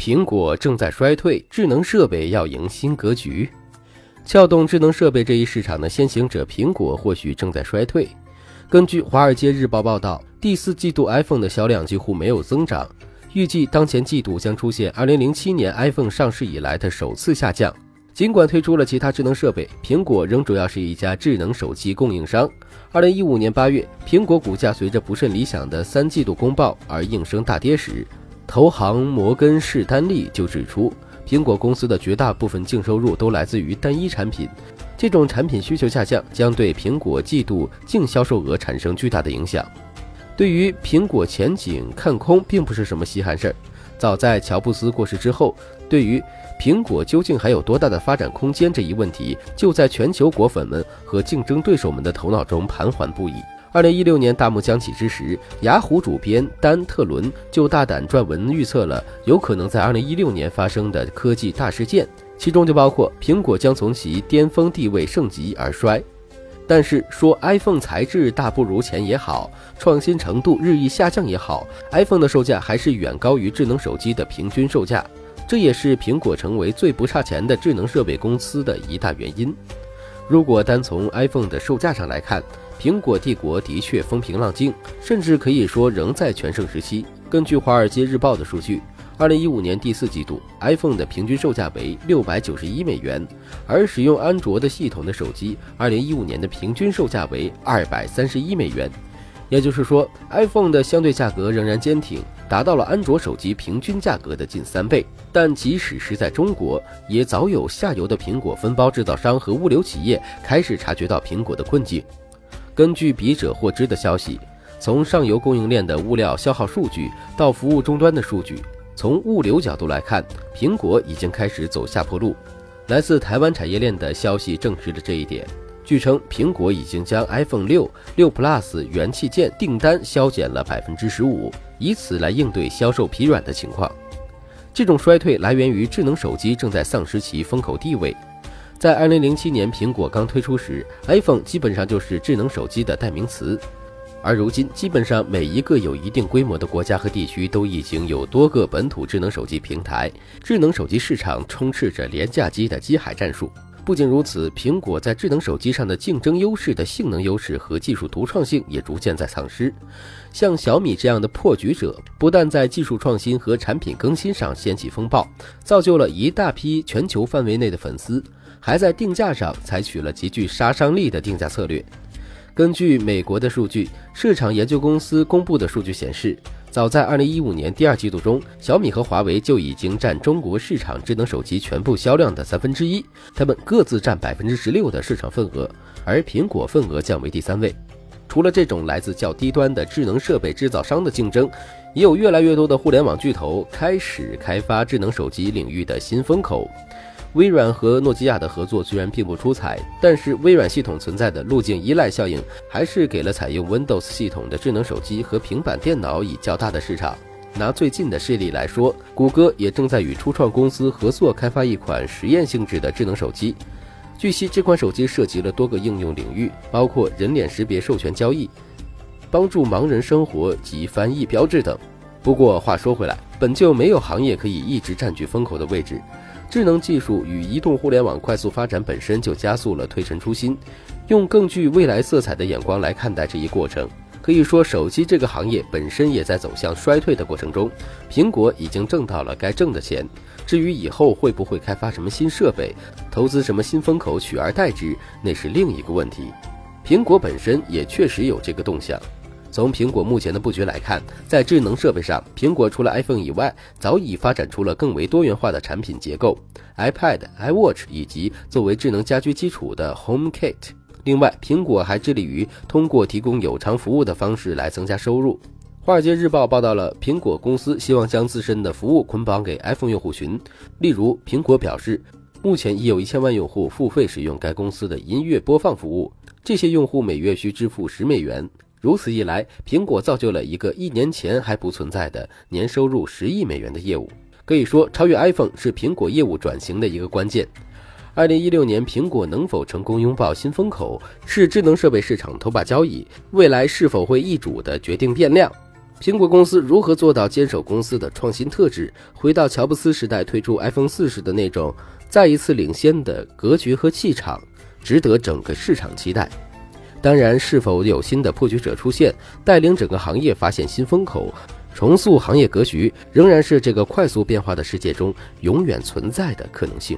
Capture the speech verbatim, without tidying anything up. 苹果正在衰退，智能设备要迎新格局。撬动智能设备这一市场的先行者苹果或许正在衰退。根据《华尔街日报》报道，第四季度 iPhone 的销量几乎没有增长，预计当前季度将出现二零零七年 iPhone 上市以来的首次下降。尽管推出了其他智能设备，苹果仍主要是一家智能手机供应商。二零一五年八月，苹果股价随着不甚理想的三季度公报而应声大跌时，投行摩根士丹利就指出，苹果公司的绝大部分净收入都来自于单一产品，这种产品需求下降将对苹果季度净销售额产生巨大的影响。对于苹果前景看空并不是什么稀罕事儿。早在乔布斯过世之后，对于苹果究竟还有多大的发展空间这一问题，就在全球果粉们和竞争对手们的头脑中盘桓不已。二零一六年大幕将起之时，雅虎主编丹·特伦就大胆撰文预测了有可能在二零一六年发生的科技大事件，其中就包括苹果将从其巅峰地位盛极而衰。但是说 iPhone 材质大不如前也好，创新程度日益下降也好， iPhone 的售价还是远高于智能手机的平均售价，这也是苹果成为最不差钱的智能设备公司的一大原因。如果单从 iPhone 的售价上来看，苹果帝国的确风平浪静，甚至可以说仍在全盛时期。根据《华尔街日报》的数据，二零一五年第四季度 iPhone 的平均售价为六百九十一美元，而使用安卓的系统的手机二零一五年的平均售价为二百三十一美元。也就是说， iPhone 的相对价格仍然坚挺，达到了安卓手机平均价格的近三倍。但即使是在中国，也早有下游的苹果分包制造商和物流企业开始察觉到苹果的困境。根据笔者获知的消息，从上游供应链的物料消耗数据到服务终端的数据，从物流角度来看，苹果已经开始走下坡路。来自台湾产业链的消息证实了这一点。据称，苹果已经将 iPhone 六、六 Plus 元器件订单削减了 百分之十五， 以此来应对销售疲软的情况。这种衰退来源于智能手机正在丧失其风口地位。在二零零七年苹果刚推出时， iPhone 基本上就是智能手机的代名词。而如今，基本上每一个有一定规模的国家和地区都已经有多个本土智能手机平台，智能手机市场充斥着廉价机的机海战术。不仅如此，苹果在智能手机上的竞争优势的性能优势和技术独创性也逐渐在丧失。像小米这样的破局者，不但在技术创新和产品更新上掀起风暴，造就了一大批全球范围内的粉丝，还在定价上采取了极具杀伤力的定价策略。根据美国的数据，市场研究公司公布的数据显示，早在二零一五年第二季度中，小米和华为就已经占中国市场智能手机全部销量的三分之一，他们各自占 百分之十六 的市场份额，而苹果份额降为第三位。除了这种来自较低端的智能设备制造商的竞争，也有越来越多的互联网巨头开始开发智能手机领域的新风口。微软和诺基亚的合作虽然并不出彩，但是微软系统存在的路径依赖效应还是给了采用 Windows 系统的智能手机和平板电脑以较大的市场。拿最近的事例来说，谷歌也正在与初创公司合作开发一款实验性质的智能手机。据悉，这款手机涉及了多个应用领域，包括人脸识别授权交易、帮助盲人生活及翻译标志等。不过话说回来，本就没有行业可以一直占据风口的位置。智能技术与移动互联网快速发展本身就加速了推陈出新，用更具未来色彩的眼光来看待这一过程，可以说手机这个行业本身也在走向衰退的过程中。苹果已经挣到了该挣的钱，至于以后会不会开发什么新设备，投资什么新风口取而代之，那是另一个问题。苹果本身也确实有这个动向。从苹果目前的布局来看，在智能设备上，苹果除了 iPhone 以外，早已发展出了更为多元化的产品结构 iPad、iWatch 以及作为智能家居基础的 HomeKit。 另外，苹果还致力于通过提供有偿服务的方式来增加收入。华尔街日报报道了苹果公司希望将自身的服务捆绑给 iPhone 用户群，例如苹果表示，目前已有一千万用户付费使用该公司的音乐播放服务，这些用户每月需支付十美元。如此一来，苹果造就了一个一年前还不存在的年收入十亿美元的业务。可以说，超越 iPhone 是苹果业务转型的一个关键。二零一六年苹果能否成功拥抱新风口，是智能设备市场头把交椅，未来是否会易主的决定变量。苹果公司如何做到坚守公司的创新特质，回到乔布斯时代推出 iPhone 四十的那种再一次领先的格局和气场，值得整个市场期待。当然，是否有新的破局者出现，带领整个行业发现新风口，重塑行业格局，仍然是这个快速变化的世界中永远存在的可能性。